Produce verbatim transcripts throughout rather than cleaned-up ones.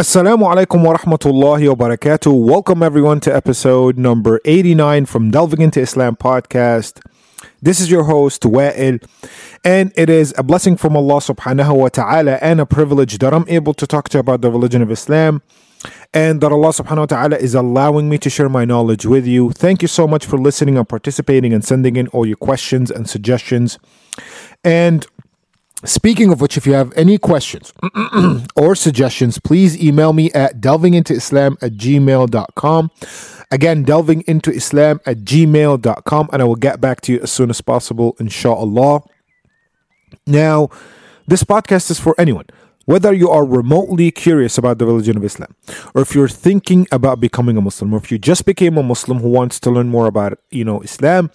Assalamu alaikum wa rahmatullahi wa barakatuh. Welcome everyone to episode number eighty-nine from Delving Into Islam podcast. This is your host Wa'il, and it is a blessing from Allah subhanahu wa ta'ala and a privilege that I'm able to talk to you about the religion of Islam, and that Allah subhanahu wa ta'ala is allowing me to share my knowledge with you. Thank you so much for listening and participating and sending in all your questions and suggestions. And speaking of which, if you have any questions or suggestions, please email me at delving into islam at gmail dot com. Again, delving into islam at gmail dot com, and I will get back to you as soon as possible, inshallah. Now, this podcast is for anyone, whether you are remotely curious about the religion of Islam, or if you're thinking about becoming a Muslim, or if you just became a Muslim who wants to learn more about, you know, Islam.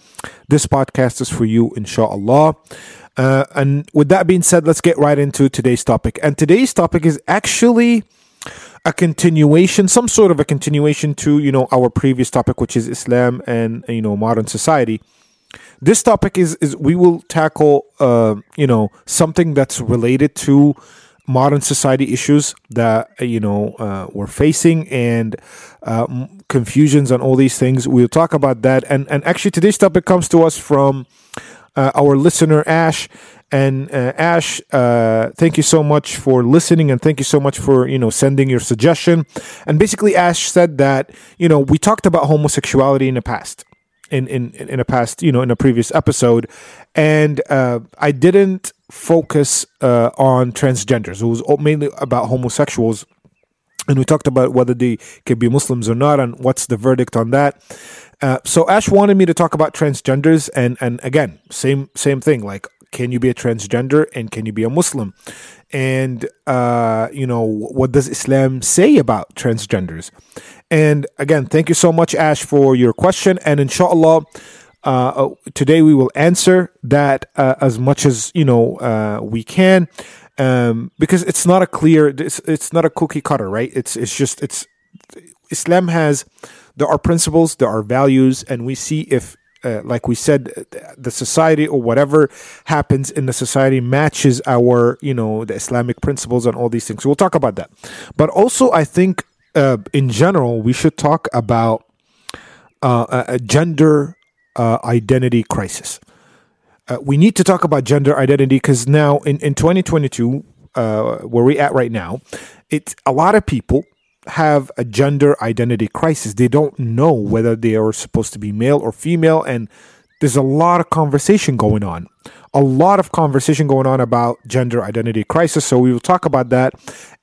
This podcast is for you, inshallah. Uh, and with that being said, let's get right into today's topic. And today's topic is actually a continuation, some sort of a continuation to, you know, our previous topic, which is Islam and, you know, modern society. This topic is, is we will tackle, uh, you know, something that's related to modern society issues that, you know, uh, we're facing, and uh, confusions and all these things. We'll talk about that. And, and actually today's topic comes to us from Uh, our listener Ash, and uh, Ash, uh, thank you so much for listening, and thank you so much for, you know, sending your suggestion. And basically, Ash said that, you know, we talked about homosexuality in the past, in in in a past, you know, in a previous episode, and uh, I didn't focus uh, on transgenders. It was mainly about homosexuals. And we talked about whether they could be Muslims or not, and what's the verdict on that. Uh, so Ash wanted me to talk about transgenders, and and again, same same thing. Like, can you be a transgender, and can you be a Muslim? And uh, you know, what does Islam say about transgenders? And again, thank you so much, Ash, for your question. And inshallah, uh, today we will answer that uh, as much as, you know, uh, we can. Um, because it's not a clear, it's, it's not a cookie cutter, right? It's it's just, it's, Islam has, there are principles, there are values, and we see if, uh, like we said, the society or whatever happens in the society matches our, you know, the Islamic principles and all these things. So we'll talk about that. But also, I think, uh, in general, we should talk about uh, a gender uh, identity crisis. Uh, we need to talk about gender identity, because now in, in twenty twenty-two, uh, where we're at right now, it's a lot of people have a gender identity crisis. They don't know whether they are supposed to be male or female, and there's a lot of conversation going on, a lot of conversation going on about gender identity crisis. So we will talk about that,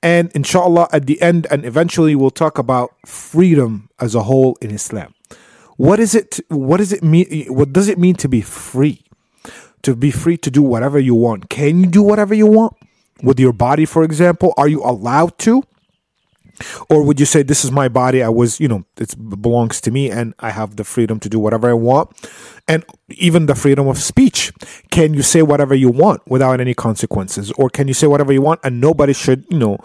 and inshallah at the end, and eventually we'll talk about freedom as a whole in Islam. What is it? What does it mean? What does it mean to be free? To be free to do whatever you want. Can you do whatever you want with your body, for example? Are you allowed to? Or would you say, this is my body, I was, you know, it belongs to me, and I have the freedom to do whatever I want? And even the freedom of speech. Can you say whatever you want without any consequences? Or can you say whatever you want and nobody should, you know,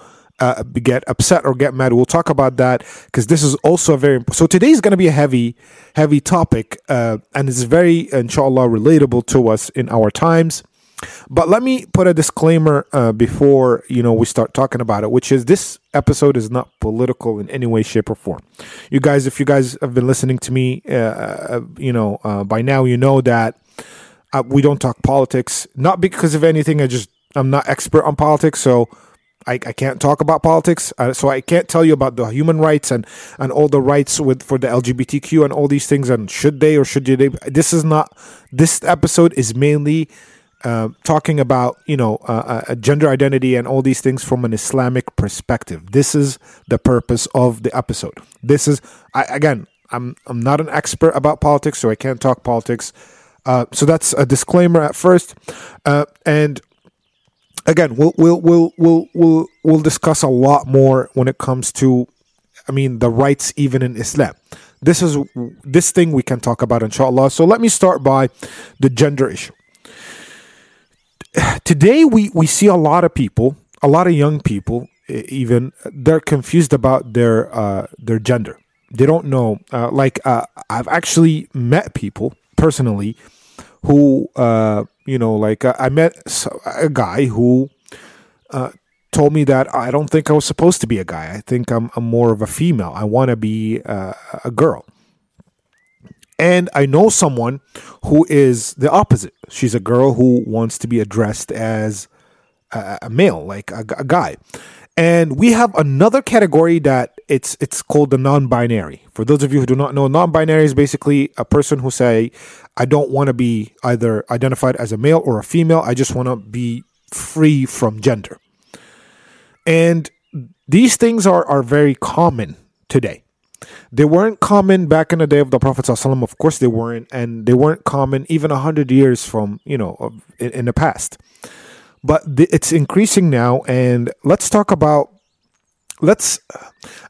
uh, get upset or get mad? We'll talk about that, because this is also a very important. So today's going to be a heavy, heavy topic, uh, and it's very, inshallah, relatable to us in our times. But let me put a disclaimer uh, before, you know, we start talking about it, which is this episode is not political in any way, shape, or form. You guys, if you guys have been listening to me, uh, you know, uh, by now you know that uh, we don't talk politics. Not because of anything. I just, I'm not expert on politics, so I, I can't talk about politics, uh, so I can't tell you about the human rights and, and all the rights with for the L G B T Q and all these things, and should they or should they. This is not, this episode is mainly uh, talking about, you know, uh, uh, gender identity and all these things from an Islamic perspective. This is the purpose of the episode. This is, I, again, I'm I'm not an expert about politics, so I can't talk politics. Uh, so that's a disclaimer at first, uh, and. Again, we'll we'll we'll we'll we'll we'll discuss a lot more when it comes to, I mean, the rights even in Islam. This is this thing we can talk about, inshallah. So let me start by the gender issue. Today, we we see a lot of people, a lot of young people, even they're confused about their uh, their gender. They don't know. Uh, like uh, I've actually met people personally who. Uh, You know, like uh, I met a guy who uh, told me that I don't think I was supposed to be a guy. I think I'm, I'm more of a female. I want to be uh, a girl. And I know someone who is the opposite. She's a girl who wants to be addressed as a, a male, like a, a guy. And we have another category that it's it's called the non-binary. For those of you who do not know, non-binary is basically a person who say, I don't want to be either identified as a male or a female. I just want to be free from gender. And these things are, are very common today. They weren't common back in the day of the Prophet ﷺ. Of course they weren't. And they weren't common even one hundred years from, you know, in, in the past. But it's increasing now, and let's talk about, let's,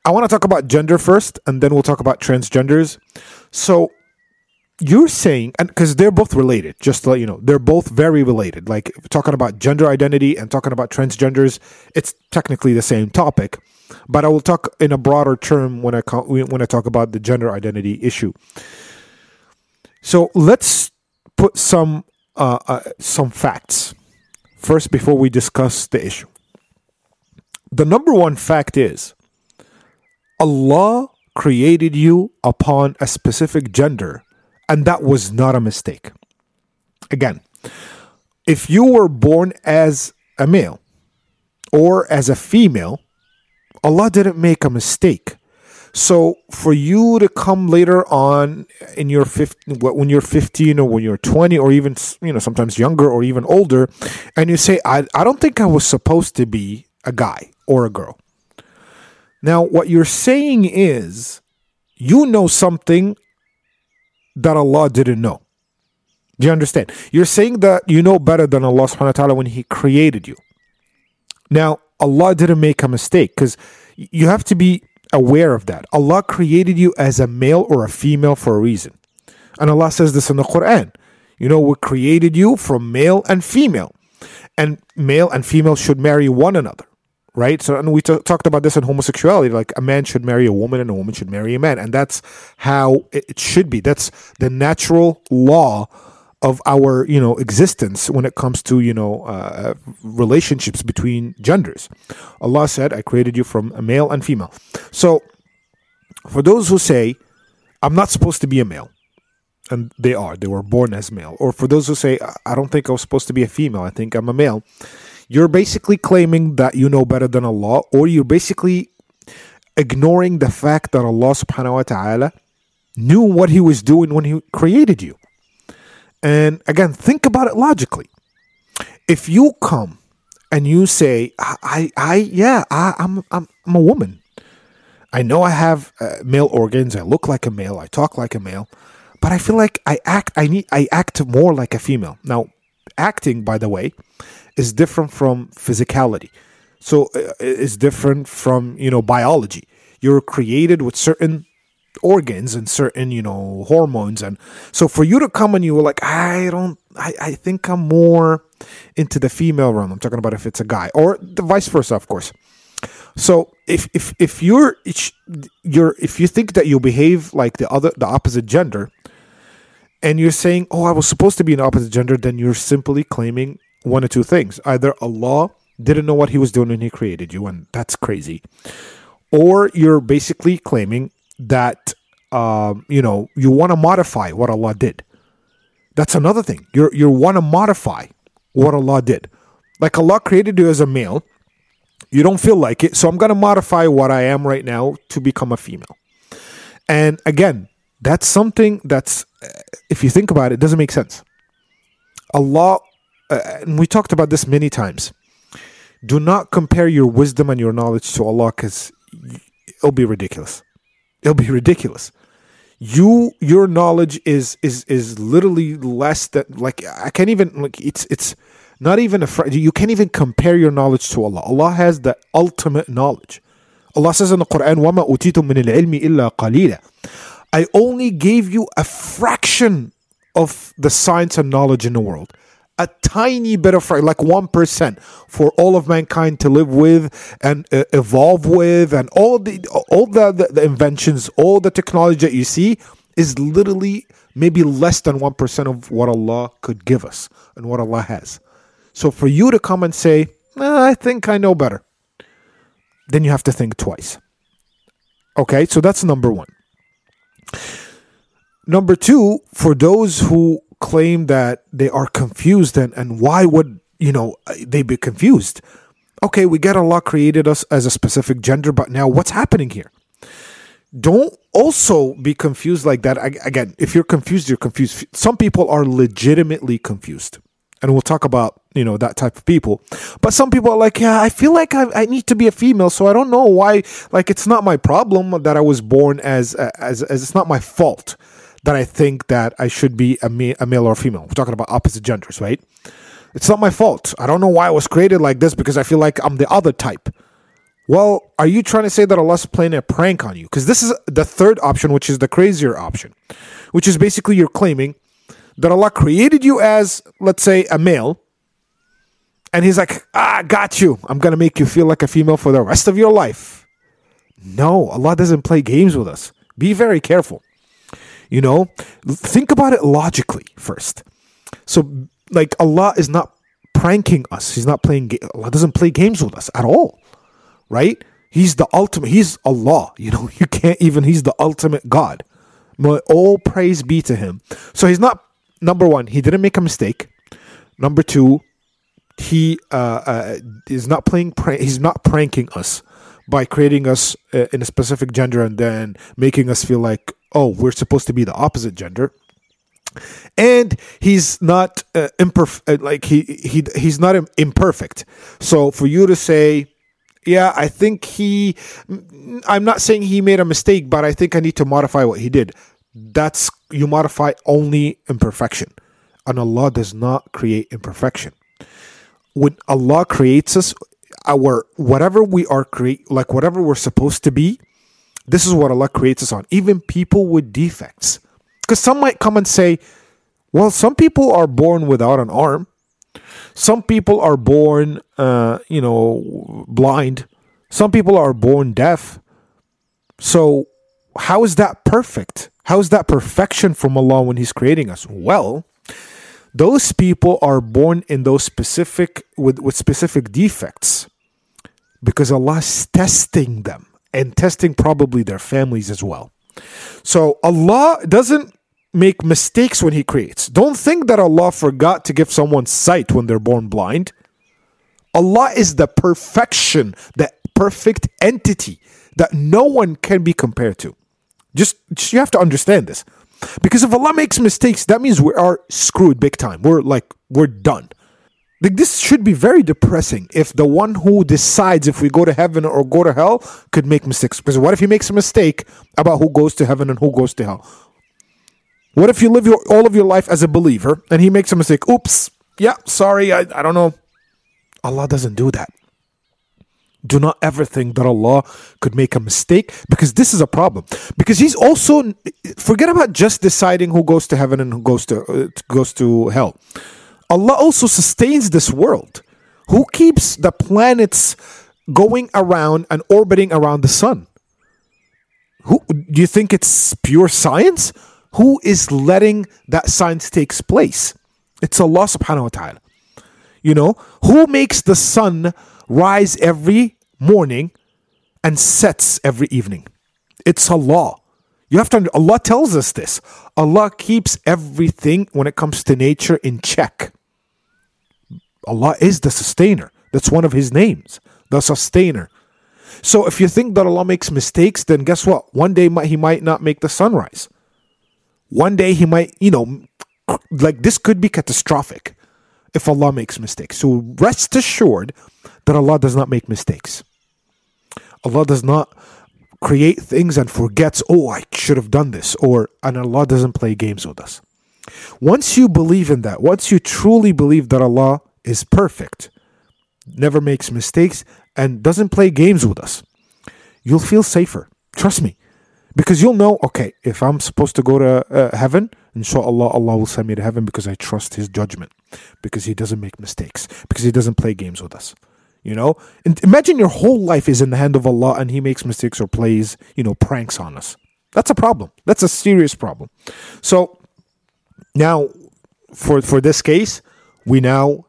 I want to talk about gender first, and then we'll talk about transgenders. So you're saying, and because they're both related, just to let you know, they're both very related. Like talking about gender identity and talking about transgenders, it's technically the same topic, but I will talk in a broader term when I, when I talk about the gender identity issue. So let's put some, uh, uh, some facts. First, before we discuss the issue, the number one fact is Allah created you upon a specific gender, and that was not a mistake. Again, if you were born as a male or as a female, Allah didn't make a mistake. So for you to come later on in your fifteen, when you're fifteen or when you're twenty or even, you know, sometimes younger or even older, and you say, I, I don't think I was supposed to be a guy or a girl. Now, what you're saying is, you know something that Allah didn't know. Do you understand? You're saying that you know better than Allah subhanahu wa ta'ala when He created you. Now, Allah didn't make a mistake, because you have to be aware of that. Allah created you as a male or a female for a reason. And Allah says this in the Quran. You know, we created you from male and female. And male and female should marry one another. Right? So, and we t- talked about this in homosexuality. Like, a man should marry a woman and a woman should marry a man. And that's how it should be. That's the natural law of our, you know, existence when it comes to, you know, uh, relationships between genders. Allah said, I created you from a male and female. So for those who say, I'm not supposed to be a male, and they are, they were born as male. Or for those who say, I don't think I was supposed to be a female, I think I'm a male. You're basically claiming that you know better than Allah, or you're basically ignoring the fact that Allah subhanahu wa ta'ala knew what He was doing when He created you. And again, think about it logically. If you come and you say, I, I, I yeah, I, I'm, I'm, I'm a woman. I know I have uh, male organs. I look like a male. I talk like a male, but I feel like I act, I need, I act more like a female. Now, acting, by the way, is different from physicality. So uh, it's different from, you know, biology. You're created with certain organs and certain, you know, hormones. And so for you to come and you were like, I don't, I, I think I'm more into the female realm. I'm talking about if it's a guy, or the vice versa, of course. So if, if, if you're, you're, if you think that you behave like the other, the opposite gender, and you're saying, oh, I was supposed to be an opposite gender, then you're simply claiming one or two things. Either Allah didn't know what He was doing when He created you, and that's crazy. Or you're basically claiming that, um, you know, you want to modify what Allah did. That's another thing. You're, you want to modify what Allah did. Like, Allah created you as a male. You don't feel like it, so I'm going to modify what I am right now to become a female. And again, that's something that's, if you think about it, it doesn't make sense. Allah, uh, and we talked about this many times, do not compare your wisdom and your knowledge to Allah, because it'll be ridiculous. It'll be ridiculous. You, your knowledge is is is literally less than, like, I can't even, like, it's it's not even a fr- you can't even compare your knowledge to Allah. Allah has the ultimate knowledge. Allah says in the Quran, وَمَا أُوتِيتُم مِنَ الْعِلْمِ إِلَّا قَلِيلًا. I only gave you a fraction of the science and knowledge in the world. A tiny bit of, like, one percent for all of mankind to live with and uh, evolve with, and all the all the, the, the inventions, all the technology that you see is literally maybe less than one percent of what Allah could give us and what Allah has. So for you to come and say, eh, I think I know better, then you have to think twice. Okay, so that's number one. Number two, for those who claim that they are confused, and, and why would, you know, they be confused? Okay, we get Allah created us as a specific gender, but now what's happening here? Don't also be confused like that. I, again, if you're confused, you're confused. Some people are legitimately confused, and we'll talk about, you know, that type of people. But some people are like, yeah, I feel like I, I need to be a female, so I don't know why. Like, it's not my problem that I was born as, as, as it's not my fault that I think that I should be a, ma- a male or a female. We're talking about opposite genders, right? It's not my fault. I don't know why I was created like this because I feel like I'm the other type. Well, are you trying to say that Allah's playing a prank on you? Because this is the third option, which is the crazier option, which is basically you're claiming that Allah created you as, let's say, a male, and He's like, ah, got you. I'm going to make you feel like a female for the rest of your life. No, Allah doesn't play games with us. Be very careful. You know, think about it logically first. So, like, Allah is not pranking us. He's not playing, ga- Allah doesn't play games with us at all, right? He's the ultimate, He's Allah. You know, you can't even, He's the ultimate God. All praise be to Him. So He's not, number one, He didn't make a mistake. Number two, He uh, uh, is not playing, prank, He's not pranking us by creating us uh, in a specific gender and then making us feel like, oh, we're supposed to be the opposite gender. And He's not uh, imperf- like he he he's not imperfect. So for you to say, yeah, I think he, I'm not saying he made a mistake, but I think I need to modify what he did. That's, you modify only imperfection. And Allah does not create imperfection. When Allah creates us, our whatever we are create like whatever we're supposed to be, this is what Allah creates us on. Even people with defects. Because some might come and say, well, some people are born without an arm. Some people are born, uh, you know, blind. Some people are born deaf. So how is that perfect? How is that perfection from Allah when He's creating us? Well, those people are born in those specific, with, with specific defects, because Allah's testing them and testing probably their families as well. So Allah doesn't make mistakes when He creates. Don't think that Allah forgot to give someone sight when they're born blind. Allah is the perfection, the perfect entity that no one can be compared to. Just, just you have to understand this. Because if Allah makes mistakes, that means we are screwed big time. We're like, we're done. Like, this should be very depressing if the one who decides if we go to heaven or go to hell could make mistakes. Because what if he makes a mistake about who goes to heaven and who goes to hell? What if you live your, all of your life as a believer and he makes a mistake? Oops, yeah, sorry, I, I don't know. Allah doesn't do that. Do not ever think that Allah could make a mistake, because this is a problem. Because He's also, forget about just deciding who goes to heaven and who goes to uh, goes to hell. Allah also sustains this world. Who keeps the planets going around and orbiting around the sun? Who, do you think it's pure science? Who is letting that science takes place? It's Allah subhanahu wa ta'ala. You know, who makes the sun rise every morning and sets every evening? It's Allah. You have to, Allah tells us this. Allah keeps everything when it comes to nature in check. Allah is the sustainer. That's one of His names, the sustainer. So if you think that Allah makes mistakes, then guess what? One day He might not make the sunrise. One day He might, you know, like, this could be catastrophic if Allah makes mistakes. So rest assured that Allah does not make mistakes. Allah does not create things and forgets, oh, I should have done this, or, and Allah doesn't play games with us. Once you believe in that, once you truly believe that Allah is perfect, never makes mistakes, and doesn't play games with us, you'll feel safer. Trust me. Because you'll know, okay, if I'm supposed to go to uh, heaven, inshallah, Allah will send me to heaven because I trust His judgment. Because He doesn't make mistakes. Because He doesn't play games with us. You know? And imagine your whole life is in the hand of Allah and He makes mistakes or plays, you know, pranks on us. That's a problem. That's a serious problem. So, now, for, for this case, we now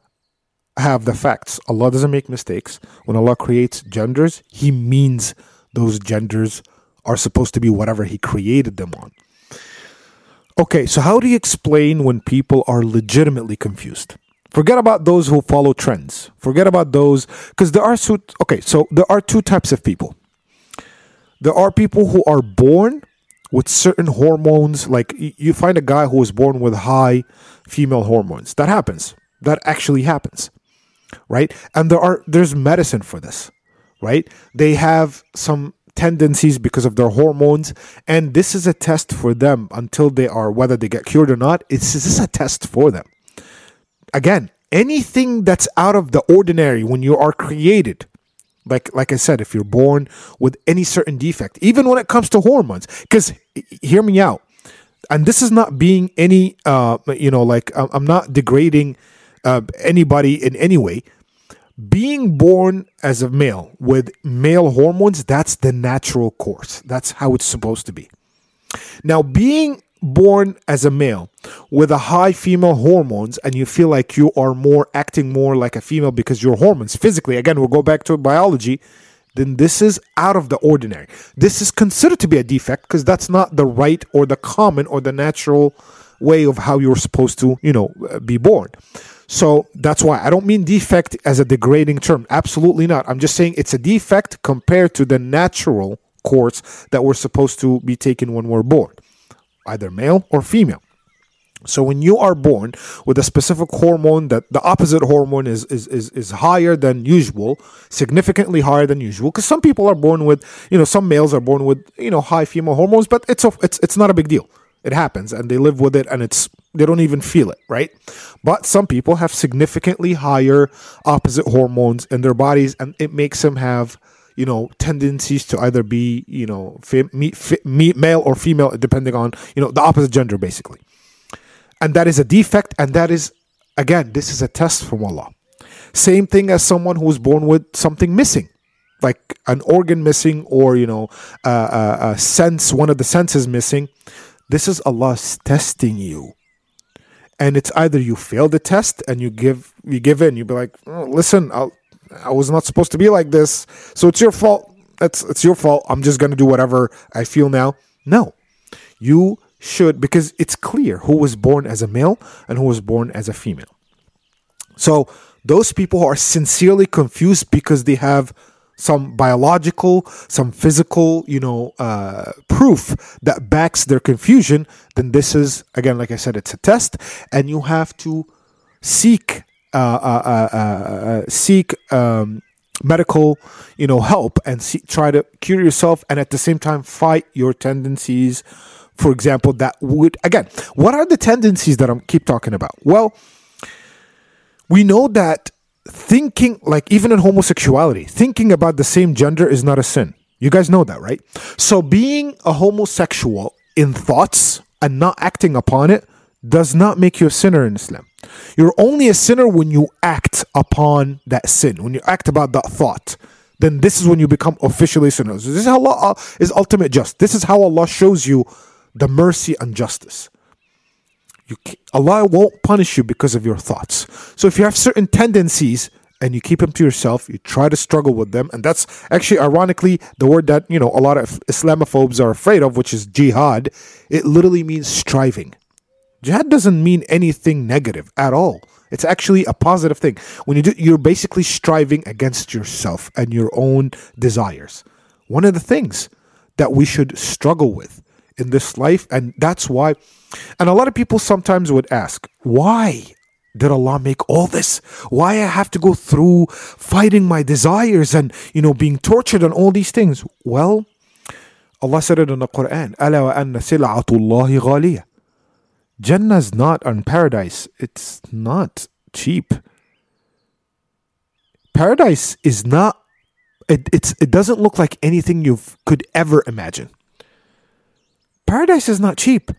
have the facts. Allah doesn't make mistakes. When Allah creates genders, He means those genders are supposed to be whatever He created them on. Okay, so how do you explain when people are legitimately confused? Forget about those who follow trends. Forget about those, because there are, okay, so there are two types of people. There are people who are born with certain hormones, like you find a guy who was born with high female hormones. That happens. That actually happens, right? And there are there's medicine for this, right? They have some tendencies because of their hormones, and this is a test for them until they are, whether they get cured or not, it's this is a test for them. Again, anything that's out of the ordinary when you are created, like like I said, if you're born with any certain defect, even when it comes to hormones, because hear me out, and this is not being any, uh, you know, like I'm not degrading uh, anybody in any way. Being born as a male with male hormones, that's the natural course. That's how it's supposed to be. Now, being born as a male with a high female hormones, and you feel like you are more acting more like a female because your hormones physically, again, we'll go back to biology, then this is out of the ordinary. This is considered to be a defect because that's not the right or the common or the natural way of how you're supposed to, you know, be born. So that's why I don't mean defect as a degrading term. Absolutely not. I'm just saying it's a defect compared to the natural course that we're supposed to be taking when we're born, either male or female. So when you are born with a specific hormone, that the opposite hormone is is is, is higher than usual, significantly higher than usual, because some people are born with, you know, some males are born with, you know, high female hormones, but it's a, it's it's not a big deal. It happens, and they live with it, and it's they don't even feel it, right? But some people have significantly higher opposite hormones in their bodies, and it makes them have, you know, tendencies to either be, you know, fem- me- fe- me- male or female, depending on, you know, the opposite gender, basically. And that is a defect, and that is, again, this is a test from Allah. Same thing as someone who was born with something missing, like an organ missing, or, you know, uh, uh, a sense, one of the senses missing. This is Allah testing you. And it's either you fail the test and you give you give in, you be like, oh, listen, I'll, I was not supposed to be like this, so it's your fault, it's, it's your fault, I'm just going to do whatever I feel now. No, you should, because it's clear who was born as a male and who was born as a female. So those people who are sincerely confused because they have some biological, some physical, you know, uh, proof that backs their confusion, then this is, again, like I said, it's a test, and you have to seek uh, uh, uh, uh, seek um, medical, you know, help, and see, try to cure yourself, and at the same time fight your tendencies. For example, that would, again, what are the tendencies that I keep talking about? Well, we know that thinking, like even in homosexuality, thinking about the same gender is not a sin. You guys know that, right? So being a homosexual in thoughts and not acting upon it does not make you a sinner in Islam. You're only a sinner when you act upon that sin, when you act about that thought. Then this is when you become officially sinners. This is how Allah is ultimate just. This is how Allah shows you the mercy and justice. You, Allah won't punish you because of your thoughts. So if you have certain tendencies and you keep them to yourself, you try to struggle with them, and that's actually, ironically, the word that, you know, a lot of Islamophobes are afraid of, which is jihad. It literally means striving. Jihad doesn't mean anything negative at all. It's actually a positive thing. When you do, you're basically striving against yourself and your own desires. One of the things that we should struggle with in this life, and that's why, and a lot of people sometimes would ask, why did Allah make all this? Why I have to go through fighting my desires and, you know, being tortured and all these things? Well, Allah said it in the Quran, أَلَا وَأَنَّ سِلْعَةُ اللَّهِ غَالِيَةٌ. Jannah is not on paradise. It's not cheap. Paradise is not, it, it's, it doesn't look like anything you could ever imagine. Paradise is not cheap.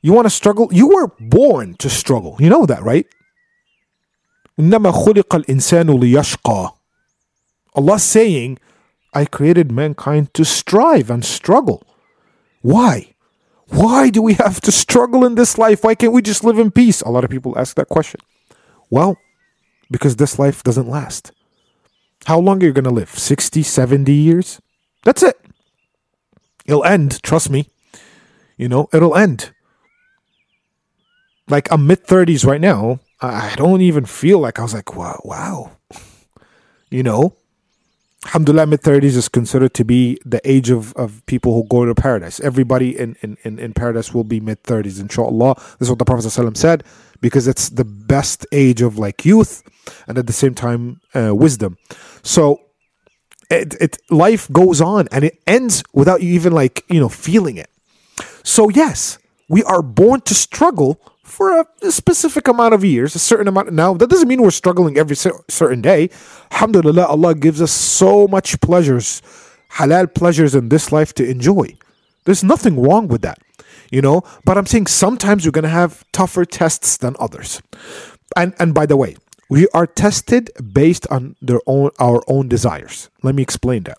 You want to struggle? You were born to struggle. You know that, right? إِنَّمَا خُلِقَ الْإِنسَانُ لِيَشْقَى. Allah saying, I created mankind to strive and struggle. Why? Why do we have to struggle in this life? Why can't we just live in peace? A lot of people ask that question. Well, because this life doesn't last. How long are you going to live? sixty, seventy years? That's it. It'll end, trust me. You know, it'll end. Like, I'm mid thirties right now. I don't even feel like I was like, wow, wow. You know? Alhamdulillah, mid thirties is considered to be the age of, of people who go to paradise. Everybody in, in, in, in paradise will be mid thirties, inshallah. This is what the Prophet ﷺ said, because it's the best age of like youth and at the same time uh, wisdom. So it, it life goes on and it ends without you even like, you know, feeling it. So yes, we are born to struggle for a specific amount of years, a certain amount. Now, that doesn't mean we're struggling every certain day. Alhamdulillah, Allah gives us so much pleasures, halal pleasures in this life to enjoy. There's nothing wrong with that, you know. But I'm saying sometimes you're going to have tougher tests than others. And and by the way, we are tested based on their own our own desires. Let me explain that.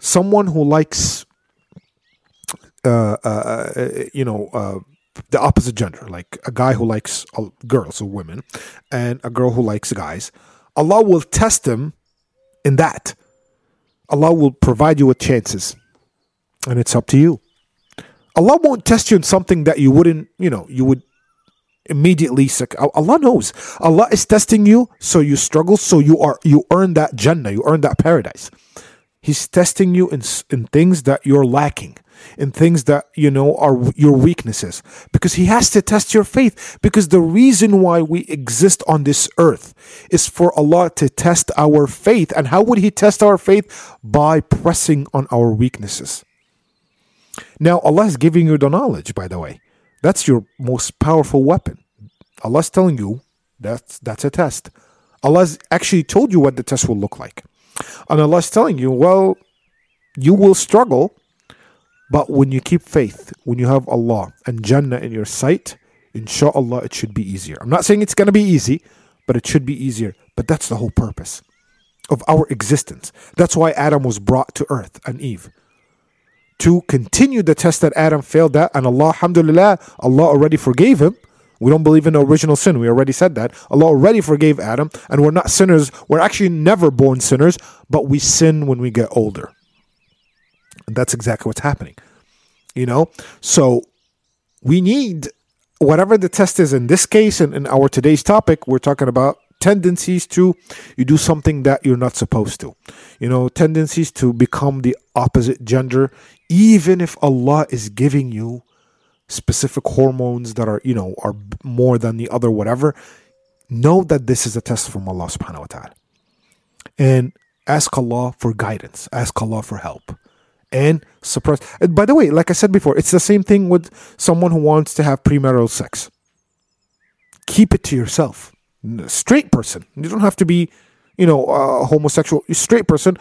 Someone who likes, uh, uh, you know, uh, the opposite gender, like a guy who likes girls or women and a girl who likes guys, Allah will test them in that. Allah will provide you with chances and it's up to you. Allah won't test you in something that you wouldn't, you know, you would immediately sick. Allah knows. Allah is testing you so you struggle, so you are you earn that Jannah, you earn that paradise. He's testing you in, in things that you're lacking, in things that, you know, are your weaknesses, because he has to test your faith, because the reason why we exist on this earth is for Allah to test our faith. And how would he test our faith? By pressing on our weaknesses. Now, Allah is giving you the knowledge, by the way. That's your most powerful weapon. Allah is telling you that's, that's a test. Allah has actually told you what the test will look like. And Allah is telling you, well, you will struggle. But when you keep faith, when you have Allah and Jannah in your sight, inshallah, it should be easier. I'm not saying it's going to be easy, but it should be easier. But that's the whole purpose of our existence. That's why Adam was brought to earth, and Eve, to continue the test that Adam failed at. And Allah, alhamdulillah, Allah already forgave him. We don't believe in original sin. We already said that. Allah already forgave Adam, and we're not sinners. We're actually never born sinners, but we sin when we get older. And that's exactly what's happening, you know. So we need, whatever the test is in this case, and in our today's topic, we're talking about tendencies to, you do something that you're not supposed to, you know, tendencies to become the opposite gender, even if Allah is giving you specific hormones that are, you know, are more than the other, whatever. Know that this is a test from Allah subhanahu wa ta'ala, and ask Allah for guidance, ask Allah for help. And suppress. And by the way, like I said before, it's the same thing with someone who wants to have premarital sex. Keep it to yourself. Straight person. You don't have to be, you know, uh, homosexual. You're straight person.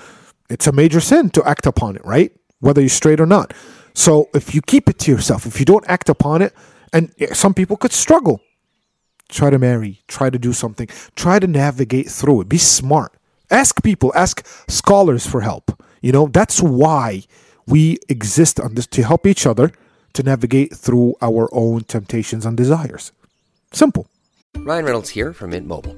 It's a major sin to act upon it, right? Whether you're straight or not. So if you keep it to yourself, if you don't act upon it, and some people could struggle. Try to marry. Try to do something. Try to navigate through it. Be smart. Ask people. Ask scholars for help. You know, that's why we exist on this, to help each other to navigate through our own temptations and desires. Simple. Ryan Reynolds here from Mint Mobile.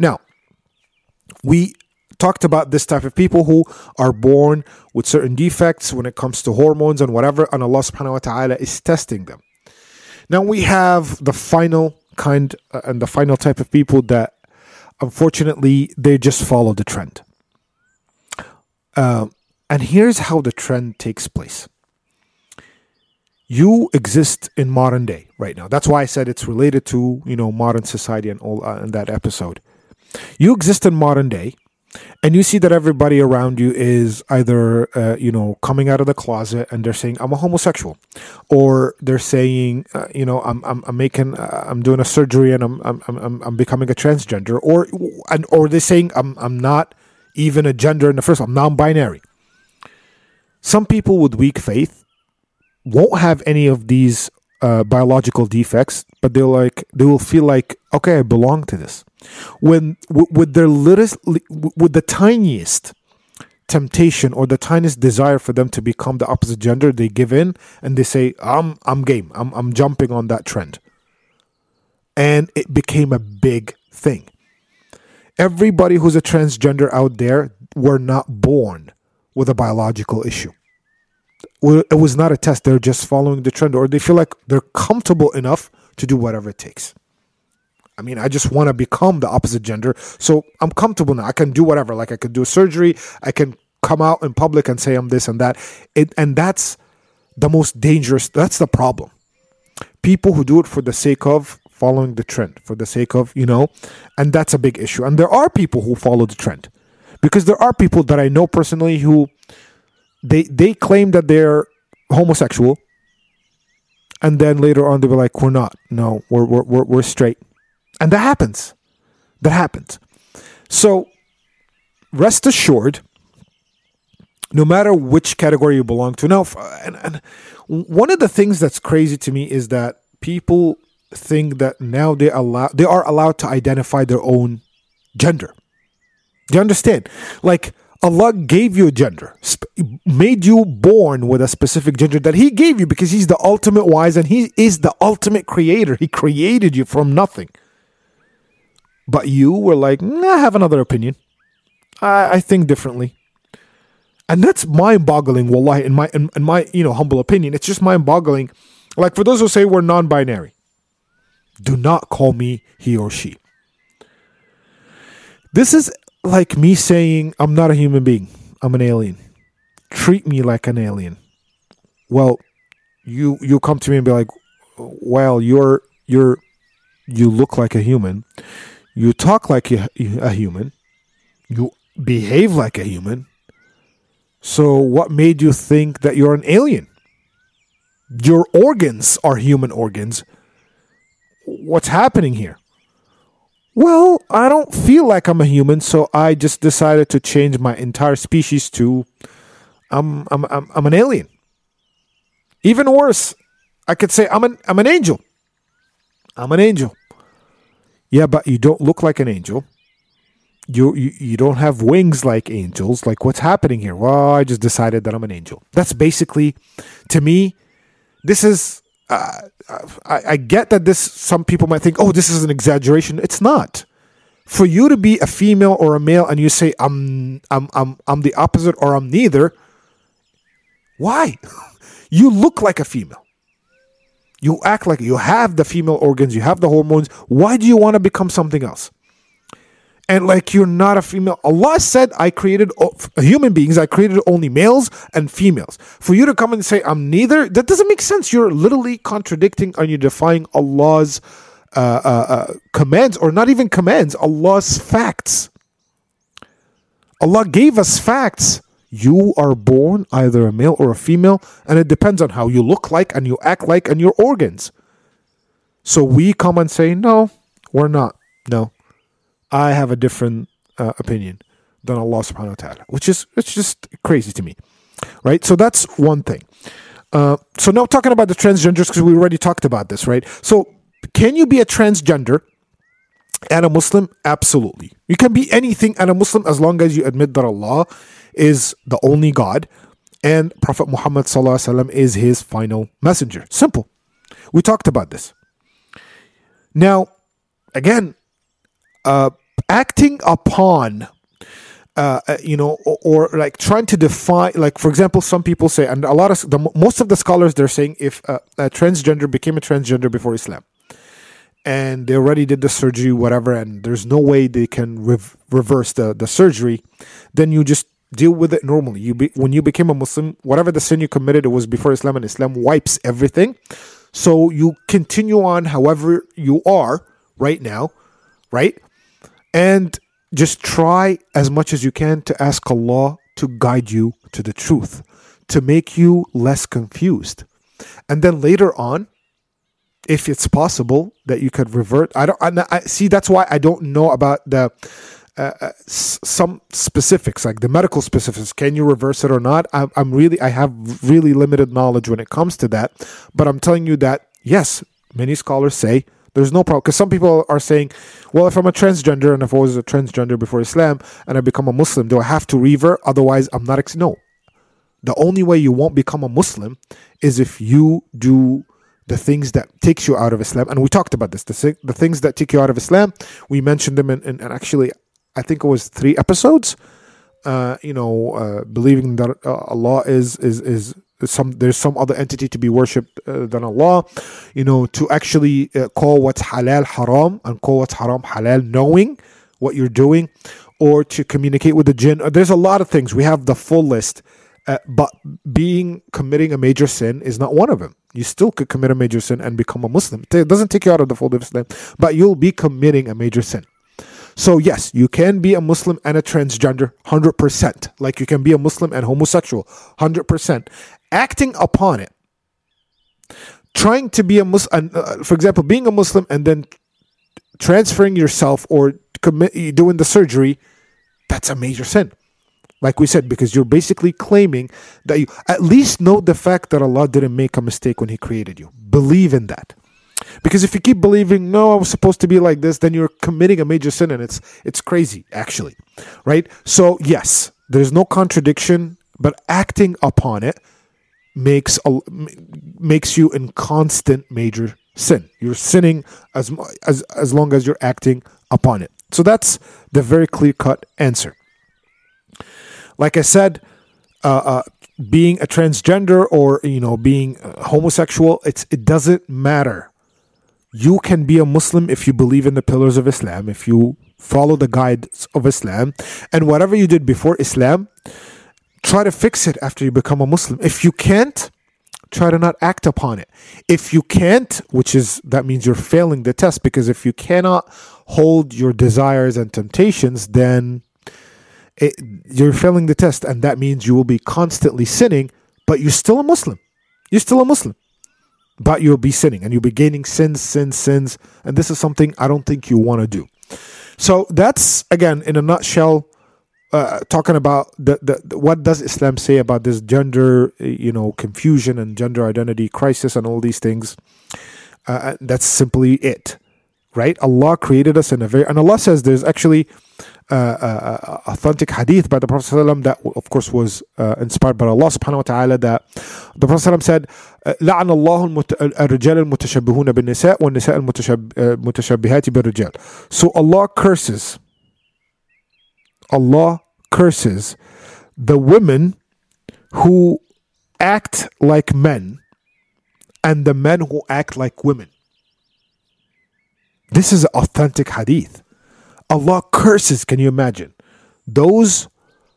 Now, we talked about this type of people who are born with certain defects when it comes to hormones and whatever, and Allah subhanahu wa ta'ala is testing them. Now we have the final kind uh, and the final type of people that unfortunately, they just follow the trend. Uh, and here's how the trend takes place. You exist in modern day right now. That's why I said it's related to, you know, modern society and all uh, in that episode. You exist in modern day, and you see that everybody around you is either, uh, you know, coming out of the closet and they're saying, I'm a homosexual. Or they're saying, uh, you know, I'm, I'm, I'm making, uh, I'm doing a surgery and I'm, I'm, I'm, I'm becoming a transgender. Or, and, or they're saying, I'm, I'm not even a gender in the first, I'm non-binary. Some people with weak faith won't have any of these uh, biological defects, but they'll like, they will feel like, okay, I belong to this. When w- with their littlest, with the tiniest temptation or the tiniest desire for them to become the opposite gender, they give in and they say, "I'm I'm game. I'm I'm jumping on that trend," and it became a big thing. Everybody who's a transgender out there were not born with a biological issue. It was not a test. They're just following the trend, or they feel like they're comfortable enough to do whatever it takes. I mean, I just want to become the opposite gender, so I'm comfortable now. I can do whatever. Like, I could do surgery. I can come out in public and say I'm this and that. It, and that's the most dangerous. That's the problem. People who do it for the sake of following the trend, for the sake of, you know, and that's a big issue. And there are people who follow the trend, because there are people that I know personally who they they claim that they're homosexual, and then later on they were like, we're not. No, we're we're we're, we're straight. And that happens. That happens. So, rest assured, no matter which category you belong to. Now, and, and one of the things that's crazy to me is that people think that now they allow they are allowed to identify their own gender. Do you understand? Like, Allah gave you a gender, sp- made you born with a specific gender that He gave you, because He's the ultimate wise and He is the ultimate creator. He created you from nothing. But you were like, nah, I have another opinion. I, I think differently. And that's mind-boggling, wallahi, in my in, in my you know humble opinion. It's just mind-boggling. Like, for those who say we're non-binary, do not call me he or she. This is like me saying I'm not a human being. I'm an alien. Treat me like an alien. Well, you you come to me and be like, well, you're you're you look like a human. You talk like a human. You behave like a human. So what made you think that you're an alien? Your organs are human organs. What's happening here? Well, I don't feel like I'm a human, so I just decided to change my entire species to I'm I'm I'm, I'm an alien. Even worse, I could say I'm an I'm an angel. I'm an angel. Yeah, but you don't look like an angel. You, you you don't have wings like angels. Like, what's happening here? Well, I just decided that I'm an angel. That's basically, to me, this is, uh, I, I get that this, some people might think, oh, this is an exaggeration. It's not. For you to be a female or a male and you say, I'm, I'm, I'm, I'm the opposite or I'm neither, why? You look like a female. You act like you have the female organs, you have the hormones. Why do you want to become something else? And like, you're not a female. Allah said, I created human beings, I created only males and females. For you to come and say, I'm neither, that doesn't make sense. You're literally contradicting and you're defying Allah's uh, uh, uh, commands, or not even commands, Allah's facts. Allah gave us facts. You are born either a male or a female, and it depends on how you look like and you act like and your organs. So we come and say, no, we're not. No, I have a different uh, opinion than Allah subhanahu wa ta'ala, which is it's just crazy to me, right? So that's one thing. Uh, so now talking about the transgenders, because we already talked about this, right? So can you be a transgender and a Muslim? Absolutely. You can be anything and a Muslim as long as you admit that Allah is the only God and Prophet Muhammad sallallahu alaihi wasallam is his final messenger. Simple. We talked about this. Now, again, uh, acting upon, uh, you know, or, or like trying to define, like, for example, some people say, and a lot of, the, most of the scholars, they're saying if uh, a transgender became a transgender before Islam, and they already did the surgery, whatever, and there's no way they can re- reverse the, the surgery, then you just deal with it normally. You be, when you became a Muslim, whatever the sin you committed, it was before Islam, and Islam wipes everything. So you continue on however you are right now, right? And just try as much as you can to ask Allah to guide you to the truth, to make you less confused. And then later on, if it's possible that you could revert, I don't I, I see. That's why I don't know about the uh, uh, s- some specifics, like the medical specifics. Can you reverse it or not? I, I'm really, I have really limited knowledge when it comes to that. But I'm telling you that yes, many scholars say there's no problem, because some people are saying, well, if I'm a transgender and if I was a transgender before Islam and I become a Muslim, do I have to revert? Otherwise, I'm not. Ex- no. The only way you won't become a Muslim is if you do the things that takes you out of Islam. And we talked about this. The, the things that take you out of Islam, we mentioned them in, in, in actually, I think it was three episodes. Uh, you know, uh, believing that uh, Allah is is is some there's some other entity to be worshipped uh, than Allah. You know, to actually uh, call what's halal haram and call what's haram halal, knowing what you're doing, or to communicate with the jinn. There's a lot of things. We have the full list. Uh, but being committing a major sin is not one of them. You still could commit a major sin and become a Muslim. It doesn't take you out of the fold of Islam, but you'll be committing a major sin. So yes, you can be a Muslim and a transgender, one hundred percent. Like you can be a Muslim and homosexual, one hundred percent. Acting upon it, trying to be a Muslim, uh, for example, being a Muslim and then transferring yourself or commit, doing the surgery, that's a major sin. Like we said, because you're basically claiming that you at least know the fact that Allah didn't make a mistake when He created you. Believe in that. Because if you keep believing, no, I was supposed to be like this, then you're committing a major sin, and it's it's crazy, actually. Right? So, yes, there's no contradiction, but acting upon it makes a, makes you in constant major sin. You're sinning as as as long as you're acting upon it. So that's the very clear-cut answer. Like I said, uh, uh, being a transgender or, you know, being uh, homosexual, it's, it doesn't matter. You can be a Muslim if you believe in the pillars of Islam, if you follow the guides of Islam. And whatever you did before Islam, try to fix it after you become a Muslim. If you can't, try to not act upon it. If you can't, which is, that means you're failing the test, because if you cannot hold your desires and temptations, then... It, you're failing the test, and that means you will be constantly sinning, but you're still a Muslim. You're still a Muslim, but you'll be sinning, and you'll be gaining sins, sins, sins, and this is something I don't think you want to do. So that's, again, in a nutshell, uh, talking about the, the, the what does Islam say about this gender, you know, confusion and gender identity crisis and all these things. Uh, that's simply it, right? Allah created us in a very, and Allah says there's actually... Uh, uh, authentic hadith by the Prophet ﷺ that of course was uh, inspired by Allah subhanahu wa ta'ala, that the Prophet ﷺ said, لعن الله الرجال المتشبهون بالنساء والنساء المتشبهات بالرجال. So Allah curses Allah curses the women who act like men and the men who act like women. This is authentic hadith. Allah curses, can you imagine, those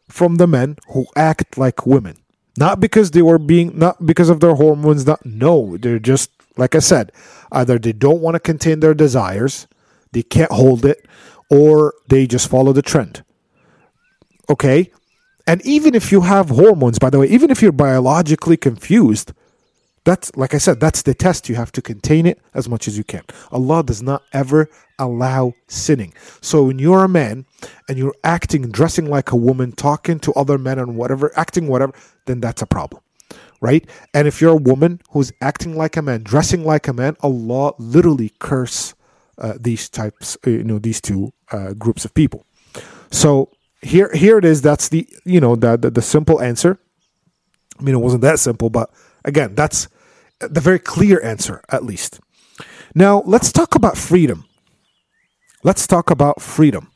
from the men who act like women. Not because they were being, not because of their hormones, not, no, they're just, like I said, either they don't want to contain their desires, they can't hold it, or they just follow the trend. Okay? And even if you have hormones, by the way, even if you're biologically confused, that's, like I said, that's the test. You have to contain it as much as you can. Allah does not ever allow sinning. So when you're a man and you're acting, dressing like a woman, talking to other men and whatever, acting whatever, then that's a problem, right? And if you're a woman who's acting like a man, dressing like a man, Allah literally curse uh, these types, you know, these two uh, groups of people. So here, here it is. That's the, you know, the the, the simple answer. I mean, it wasn't that simple, but again, that's the very clear answer, at least. Now, let's talk about freedom. Let's talk about freedom.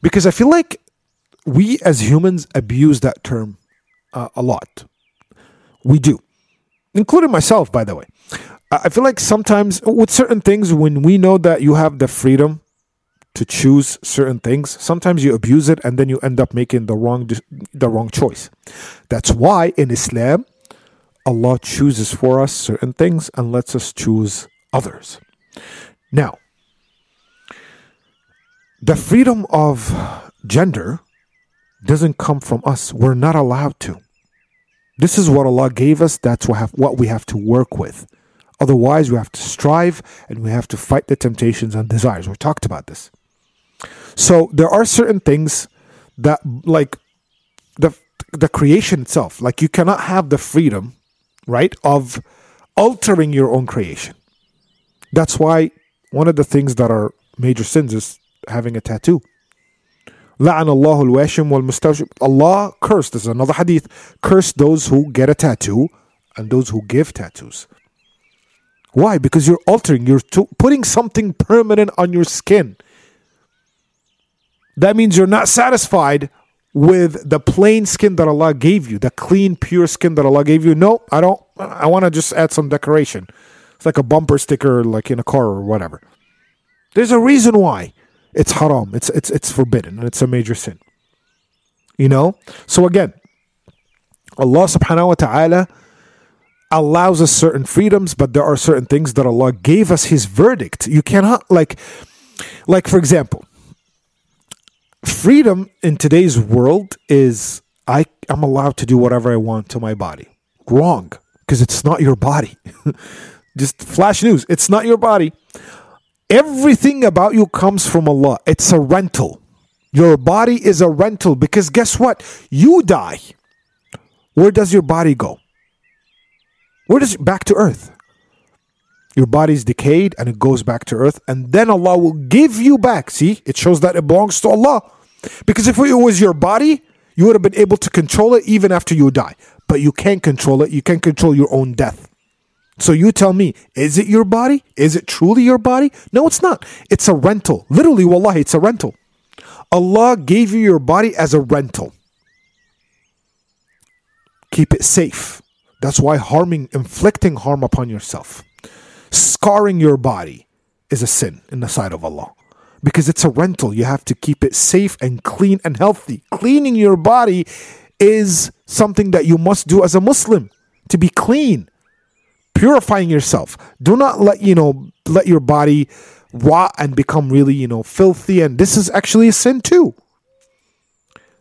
Because I feel like we as humans abuse that term uh, a lot. We do. including myself, by the way. I feel like sometimes with certain things, when we know that you have the freedom to choose certain things, sometimes you abuse it and then you end up making the wrong the wrong choice. That's why in Islam, Allah chooses for us certain things and lets us choose others. Now, the freedom of gender doesn't come from us. We're not allowed to. This is what Allah gave us. That's what, have, what we have to work with. Otherwise, we have to strive and we have to fight the temptations and desires. We talked about this. So there are certain things that, like the the creation itself, like you cannot have the freedom, right, of altering your own creation. That's why one of the things that are major sins is having a tattoo. لَعَنَ اللَّهُ الْوَاشِمُ وَالْمُسْتَوْشِمُ. Allah cursed, this is another hadith, curse those who get a tattoo and those who give tattoos. Why? Because you're altering, you're to, putting something permanent on your skin. That means you're not satisfied with the plain skin that Allah gave you, the clean, pure skin that Allah gave you. No, I don't, I want to just add some decoration. It's like a bumper sticker, like in a car or whatever. There's a reason why it's haram, it's, it's, it's forbidden, and it's a major sin. You know? So again, Allah subhanahu wa ta'ala allows us certain freedoms, but there are certain things that Allah gave us his verdict. You cannot, like, like for example, freedom in today's world is I am allowed to do whatever I want to my body. Wrong, because it's not your body. Just flash news, it's not your body. Everything about you comes from Allah. It's a rental. Your body is a rental, because guess what? You die. Where does your body go? Where does it, back to earth? Your body's decayed and it goes back to earth, and then Allah will give you back. See, it shows that it belongs to Allah. Because if it was your body, you would have been able to control it even after you die. But you can't control it. You can't control your own death. So you tell me, is it your body? Is it truly your body? No, it's not. It's a rental. Literally, wallahi, it's a rental. Allah gave you your body as a rental. Keep it safe. That's why harming, inflicting harm upon yourself, scarring your body is a sin in the sight of Allah. Because it's a rental. You have to keep it safe and clean and healthy. Cleaning your body is something that you must do as a Muslim to be clean. Purifying yourself. Do not let, you know, let your body rot and become really, you know, filthy. And this is actually a sin too.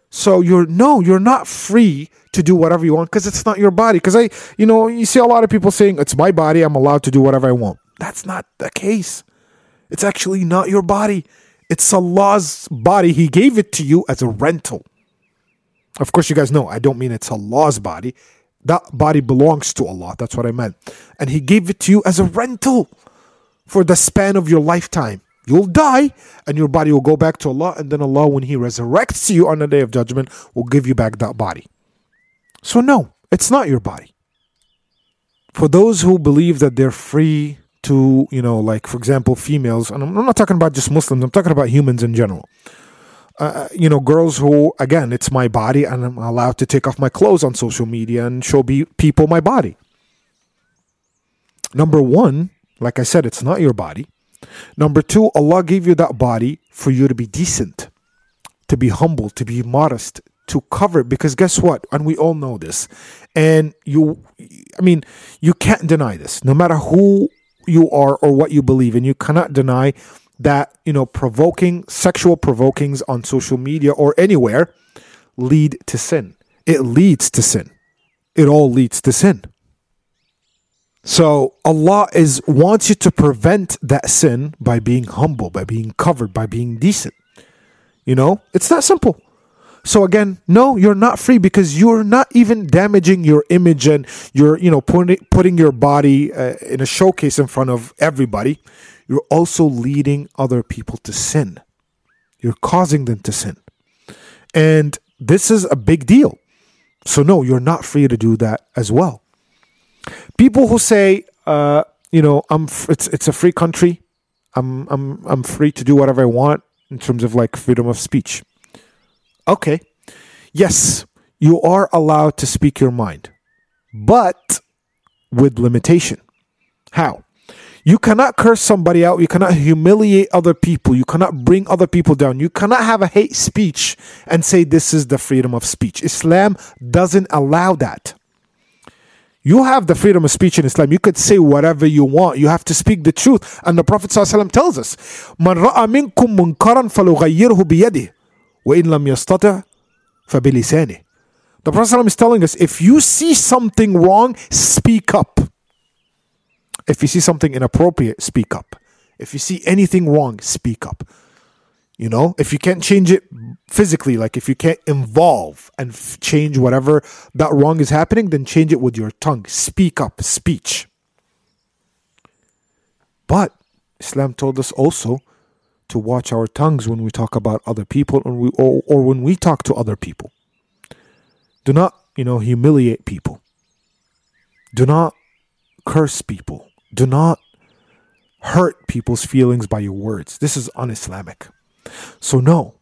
So you're, no, you're not free to do whatever you want because it's not your body. Because I, you know, you see a lot of people saying, it's my body, I'm allowed to do whatever I want. That's not the case. It's actually not your body. It's Allah's body. He gave it to you as a rental. Of course, you guys know, I don't mean it's Allah's body. That body belongs to Allah. That's what I meant. And He gave it to you as a rental for the span of your lifetime. You'll die and your body will go back to Allah, and then Allah, when He resurrects you on the Day of Judgment, will give you back that body. So no, it's not your body. For those who believe that they're free to, you know, like for example, females, and I'm not talking about just Muslims, I'm talking about humans in general. Uh, you know, girls who, again, it's my body and I'm allowed to take off my clothes on social media and show be- people my body. Number one, like I said, it's not your body. Number two, Allah gave you that body for you to be decent, to be humble, to be modest, to cover it. Because guess what? And we all know this. And you, I mean, you can't deny this, no matter who you are or what you believe in. You cannot deny that, you know, provoking, sexual provokings on social media or anywhere lead to sin. It leads to sin. It all leads to sin. So Allah is wants you to prevent that sin by being humble, by being covered, by being decent. You know, it's that simple. So again, no, you're not free because you're not even damaging your image and you're, you know, putting putting your body uh, in a showcase in front of everybody. You're also leading other people to sin. You're causing them to sin. And this is a big deal. So no, you're not free to do that as well. People who say, uh, you know, I'm f- it's it's a free country. I'm I'm I'm free to do whatever I want in terms of like freedom of speech. Okay, yes, you are allowed to speak your mind, but with limitation. How? You cannot curse somebody out. You cannot humiliate other people. You cannot bring other people down. You cannot have a hate speech and say this is the freedom of speech. Islam doesn't allow that. You have the freedom of speech in Islam. You could say whatever you want. You have to speak the truth. And the Prophet ﷺ tells us, مَنْ رَأَ مِنْكُمْ مُنْكَرًا فَلُغَيِّرْهُ بِيَدِهِ وَإِنْ لَمْ يَسْتَطِعْ فَبِلِسَانِهِ. The Prophet ﷺ is telling us, if you see something wrong, speak up. If you see something inappropriate, speak up. If you see anything wrong, speak up. You know, if you can't change it physically, like if you can't involve and f- change whatever that wrong is happening, then change it with your tongue. Speak up, speech. But Islam told us also to watch our tongues when we talk about other people or, we, or, or when we talk to other people. Do not, you know, humiliate people. Do not curse people. Do not hurt people's feelings by your words. This is un-Islamic. So no,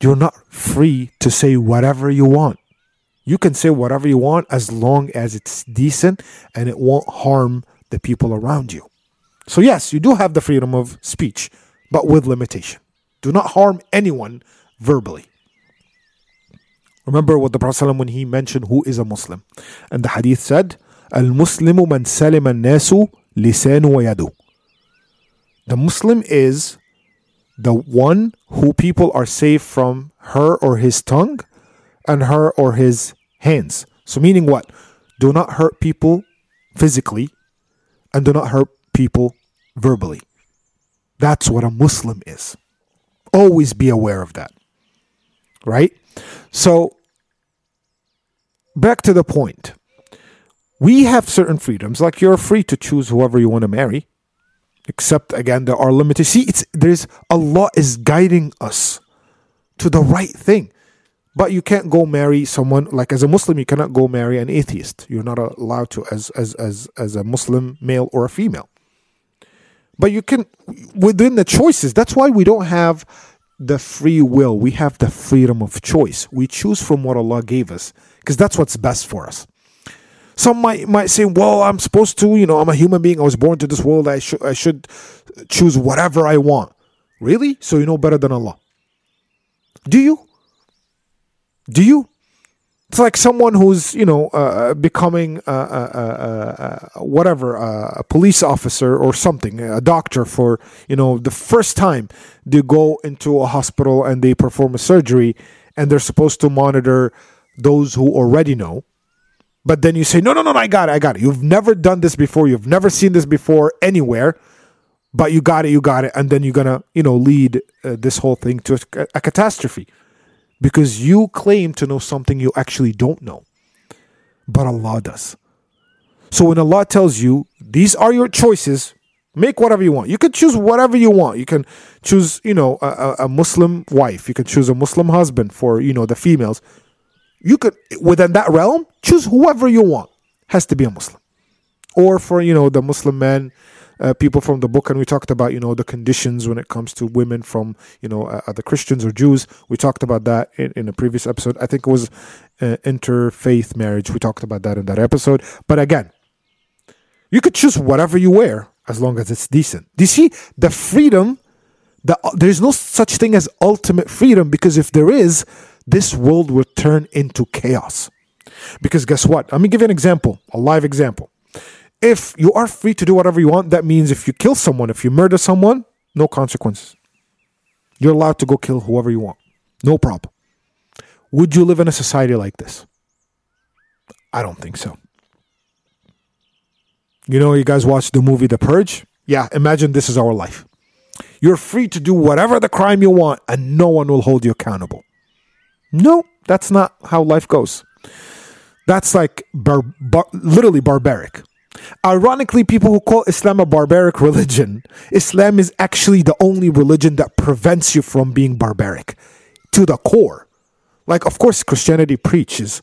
you're not free to say whatever you want. You can say whatever you want as long as it's decent and it won't harm the people around you. So yes, you do have the freedom of speech, but with limitation. Do not harm anyone verbally. Remember what the Prophet ﷺ, when he mentioned who is a Muslim, and the hadith said, Al-Muslimu man salima an-nasu lisanu wa yadu. The Muslim is the one who people are safe from her or his tongue and her or his hands. So meaning what? Do not hurt people physically and do not hurt people verbally. That's what a Muslim is. Always be aware of that. Right? So, back to the point. We have certain freedoms, like you're free to choose whoever you want to marry. Except, again, there are limitations. See, it's, there's, Allah is guiding us to the right thing. But you can't go marry someone, like as a Muslim, you cannot go marry an atheist. You're not allowed to as as as, as a Muslim male or a female. But you can, within the choices, that's why we don't have the free will. We have the freedom of choice. We choose from what Allah gave us, because that's what's best for us. Some might might say, well, I'm supposed to, you know, I'm a human being. I was born to this world. I, sh- I should choose whatever I want. Really? So you know better than Allah? Do you? Do you? It's like someone who's, you know, uh, becoming uh, uh, uh, uh, whatever, uh, a police officer or something, a doctor for, you know, the first time they go into a hospital and they perform a surgery and they're supposed to monitor those who already know. But then you say, no, no, no, I got it, I got it. You've never done this before. You've never seen this before anywhere. But you got it, you got it. And then you're going to, you know, lead uh, this whole thing to a, a catastrophe. Because you claim to know something you actually don't know. But Allah does. So when Allah tells you, these are your choices, make whatever you want. You can choose whatever you want. You can choose, you know, a, a Muslim wife. You can choose a Muslim husband for, you know, the females. You could, within that realm, choose whoever you want. Has to be a Muslim. Or for, you know, the Muslim man, uh, people from the book, and we talked about, you know, the conditions when it comes to women from, you know, uh, the Christians or Jews. We talked about that in, in a previous episode. I think it was uh, interfaith marriage. We talked about that in that episode. But again, you could choose whatever you wear as long as it's decent. Do you see the freedom? The, there's no such thing as ultimate freedom, because if there is, this world will turn into chaos. Because guess what? Let me give you an example, a live example. If you are free to do whatever you want, that means if you kill someone, if you murder someone, no consequences. You're allowed to go kill whoever you want. No problem. Would you live in a society like this? I don't think so. You know, you guys watched the movie The Purge? Yeah, imagine this is our life. You're free to do whatever the crime you want and no one will hold you accountable. No, that's not how life goes. That's like bar- bar- literally barbaric. Ironically, people who call Islam a barbaric religion, Islam is actually the only religion that prevents you from being barbaric to the core. Like, of course, Christianity preaches,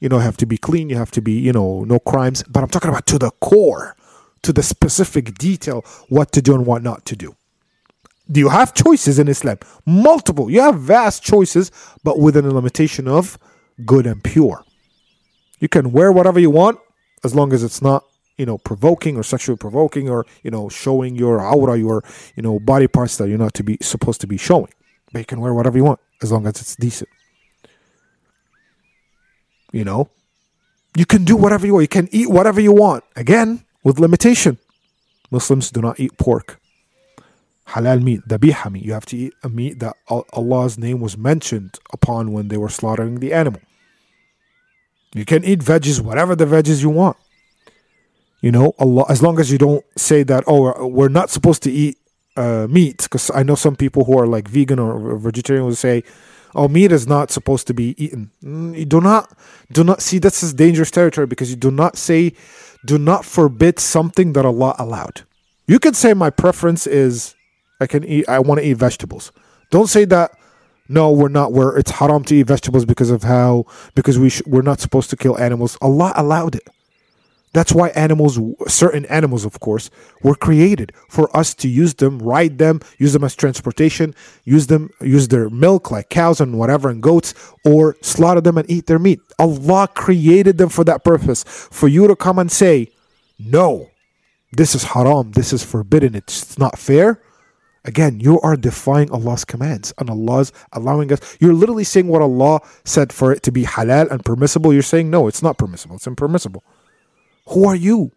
you know, you have to be clean, you have to be, you know, no crimes. But I'm talking about to the core, to the specific detail, what to do and what not to do. Do you have choices in Islam? Multiple. You have vast choices, but within a limitation of good and pure. You can wear whatever you want as long as it's not, you know, provoking or sexually provoking, or, you know, showing your awra, your, you know, body parts that you're not to be supposed to be showing. But you can wear whatever you want as long as it's decent. You know, you can do whatever you want. You can eat whatever you want. Again, with limitation. Muslims do not eat pork. Halal meat, dabiha meat. You have to eat a meat that Allah's name was mentioned upon when they were slaughtering the animal. You can eat veggies, whatever the veggies you want. You know, Allah, as long as you don't say that, oh, we're not supposed to eat uh, meat. Because I know some people who are like vegan or vegetarian will say, oh, meat is not supposed to be eaten. You do not, do not, see, this is dangerous territory, because you do not say, do not forbid something that Allah allowed. You can say my preference is, I can eat, I want to eat vegetables. Don't say that, no, we're not, we're, it's haram to eat vegetables because of how, because we sh- we're not supposed to kill animals. Allah allowed it. That's why animals, certain animals, of course, were created for us to use them, ride them, use them as transportation, use them, use their milk like cows and whatever and goats, or slaughter them and eat their meat. Allah created them for that purpose. For you to come and say, no, this is haram, this is forbidden, it's not fair. Again, you are defying Allah's commands, and Allah's allowing us. You're literally saying what Allah said for it to be halal and permissible. You're saying, no, it's not permissible, it's impermissible. Who are you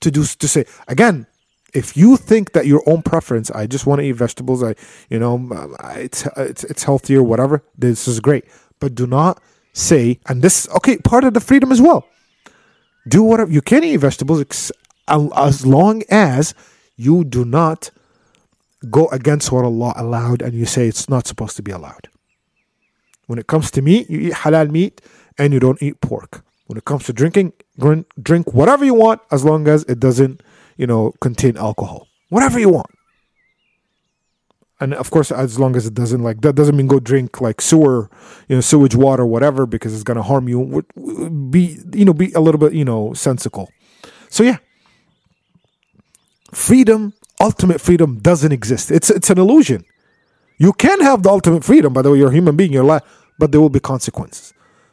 to do to say? Again, if you think that your own preference, I just want to eat vegetables, I, you know, it's it's, it's healthier, whatever, this is great. But do not say, and this, okay, part of the freedom as well. Do whatever, you can eat vegetables ex- as long as you do not go against what Allah allowed and you say it's not supposed to be allowed. When it comes to meat, you eat halal meat and you don't eat pork. When it comes to drinking, drink whatever you want as long as it doesn't, you know, contain alcohol. Whatever you want. And of course, as long as it doesn't, like, that doesn't mean go drink like sewer, you know, sewage water, whatever, because it's going to harm you. Be, you know, be a little bit, you know, sensical. So yeah. Freedom, ultimate freedom doesn't exist. It's it's an illusion. You can have the ultimate freedom, by the way, you're a human being, you're alive, but there will be consequences.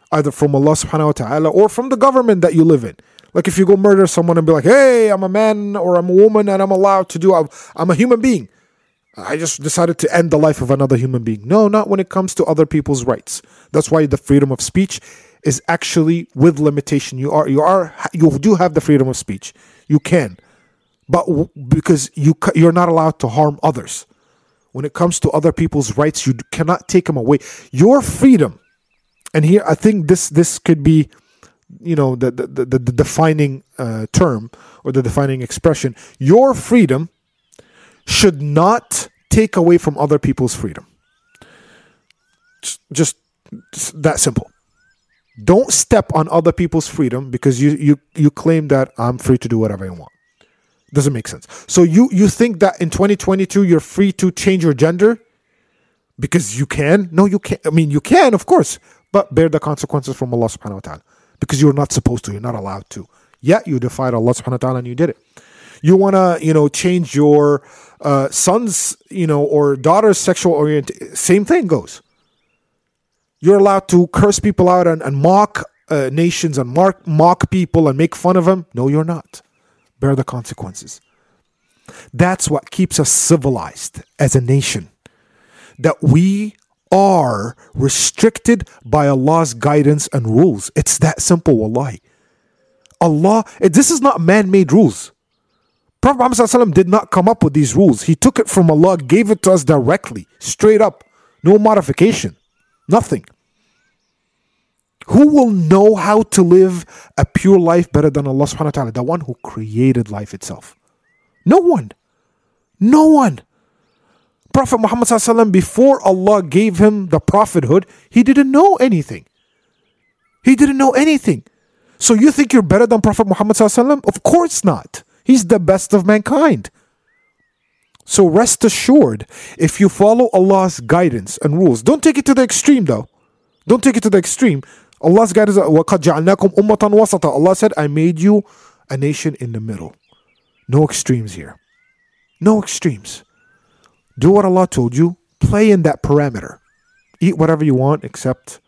Either from Allah subhanahu wa ta'ala or from the government that you live in. Like if you go murder someone and be like, hey, I'm a man or I'm a woman and I'm allowed to do, I'm, I'm a human being. I just decided to end the life of another human being. No, not when it comes to other people's rights. That's why the freedom of speech is actually with limitation. You are, you are, you do have the freedom of speech. You can. But w- because you, you're not allowed to harm others. When it comes to other people's rights, you cannot take them away. Your freedom. And here, I think this this could be, you know, the the, the, the defining uh, term or the defining expression. Your freedom should not take away from other people's freedom. Just, just, just that simple. Don't step on other people's freedom because you, you, you claim that I'm free to do whatever I want. Doesn't make sense. So you, you think that in twenty twenty-two you're free to change your gender because you can? No, you can't. I mean, you can, of course. But bear the consequences from Allah subhanahu wa ta'ala. Because you're not supposed to, you're not allowed to. Yet you defied Allah subhanahu wa ta'ala and you did it. You want to, you know, change your uh, son's, you know, or daughter's sexual orientation. Same thing goes. You're allowed to curse people out and, and mock uh, nations and mock, mock people and make fun of them. No, you're not. Bear the consequences. That's what keeps us civilized as a nation. That we are restricted by Allah's guidance and rules. It's that simple, wallahi. Allah, this is not man-made rules. Prophet Muhammad ﷺ did not come up with these rules. He took it from Allah, gave it to us directly, straight up. No modification, nothing. Who will know how to live a pure life better than Allah subhanahu wa ta'ala? The one who created life itself. No one. No one. Prophet Muhammad ﷺ, before Allah gave him the prophethood, he didn't know anything. He didn't know anything. So you think you're better than Prophet Muhammad ﷺ? Of course not. He's the best of mankind. So rest assured, if you follow Allah's guidance and rules, don't take it to the extreme though. Don't take it to the extreme. Allah's guidance, وَقَدْ جَعَلْنَاكُمْ أُمَّةً وَسَطًا. Allah said, I made you a nation in the middle. No extremes here. No extremes. Do what Allah told you. Play in that parameter. Eat whatever you want except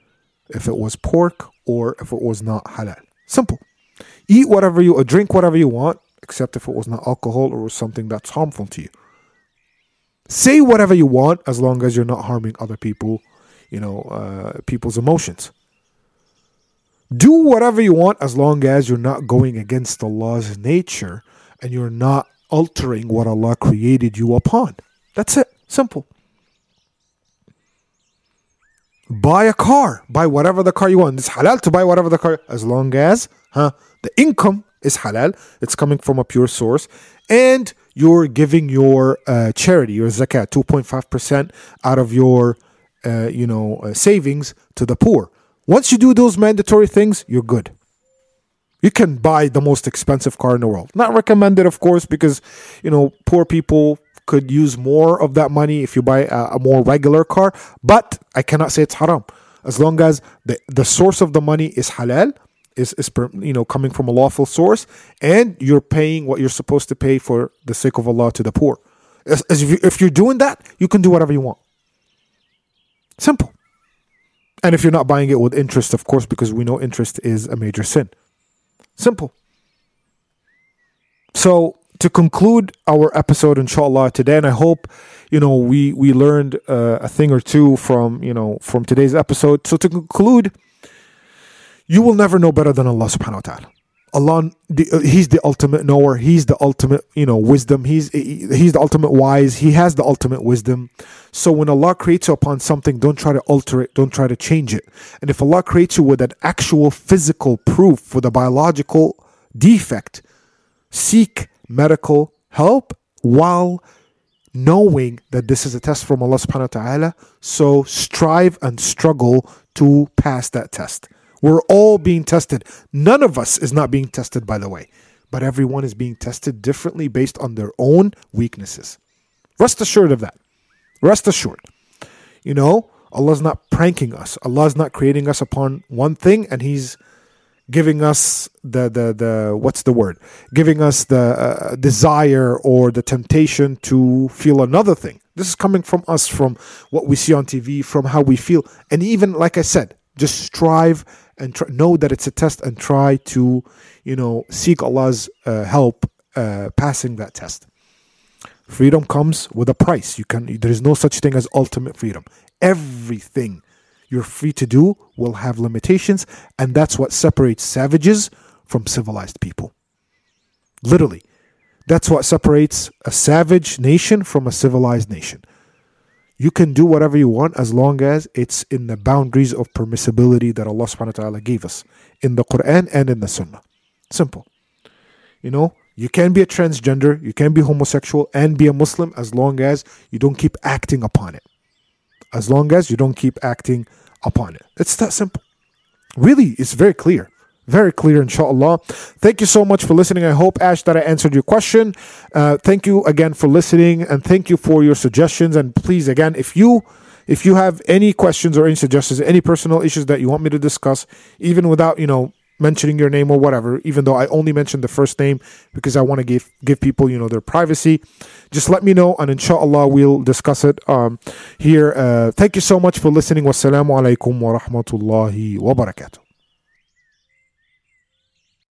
if it was pork or if it was not halal. Simple. Eat whatever you or drink whatever you want, except if it was not alcohol or something that's harmful to you. Say whatever you want as long as you're not harming other people, you know, uh, people's emotions. Do whatever you want as long as you're not going against Allah's nature and you're not altering what Allah created you upon. That's it. Simple. Buy a car. Buy whatever the car you want. It's halal to buy whatever the car, as long as huh, the income is halal. It's coming from a pure source. And you're giving your uh, charity, your zakat, two point five percent out of your uh, you know, uh, savings to the poor. Once you do those mandatory things, you're good. You can buy the most expensive car in the world. Not recommended, of course, because, you know, poor people could use more of that money if you buy a, a more regular car. But I cannot say it's haram. As long as the, the source of the money is halal, Is, is you know, coming from a lawful source, and you're paying what you're supposed to pay for the sake of Allah to the poor. As, as if, you, if you're doing that, you can do whatever you want. Simple. And if you're not buying it with interest, of course, because we know interest is a major sin. Simple. So to conclude our episode, inshallah, today, and I hope, you know, we we learned uh, a thing or two from, you know, from today's episode. So to conclude, you will never know better than Allah subhanahu wa ta'ala. Allah, the, uh, He's the ultimate knower. He's the ultimate, you know, wisdom. He's He's the ultimate wise. He has the ultimate wisdom. So when Allah creates you upon something, don't try to alter it. Don't try to change it. And if Allah creates you with an actual physical proof for the biological defect, seek medical help while knowing that this is a test from Allah subhanahu wa ta'ala. So strive and struggle to pass that test. We're all being tested. None of us is not being tested, by the way. But everyone is being tested differently based on their own weaknesses. Rest assured of that. Rest assured. You know, Allah's not pranking us. Allah's not creating us upon one thing and He's giving us the, the, the what's the word? Giving us the uh, desire or the temptation to feel another thing. This is coming from us, from what we see on T V, from how we feel. And even, like I said, just strive and tr- know that it's a test and try to, you know, seek Allah's uh, help uh, passing that test. Freedom comes with a price. You can, there is no such thing as ultimate freedom. Everything you're free to do will have limitations, and that's what separates savages from civilized people. Literally, that's what separates a savage nation from a civilized nation. You can do whatever you want as long as it's in the boundaries of permissibility that Allah subhanahu wa ta'ala gave us in the Quran and in the Sunnah. Simple. You know, you can be a transgender, you can be homosexual and be a Muslim as long as you don't keep acting upon it. As long as you don't keep acting upon it. It's that simple. Really, it's very clear. Very clear, inshallah. Thank you so much for listening. I hope, Ash, that I answered your question. Uh, thank you again for listening, and thank you for your suggestions. And please, again, if you if you have any questions or any suggestions, any personal issues that you want me to discuss, even without, you know, mentioning your name or whatever, even though I only mentioned the first name because I want to give give people, you know, their privacy, just let me know, and inshallah we'll discuss it um, here. Uh, thank you so much for listening. Wassalamu alaikum wa rahmatullahi wa barakatuh.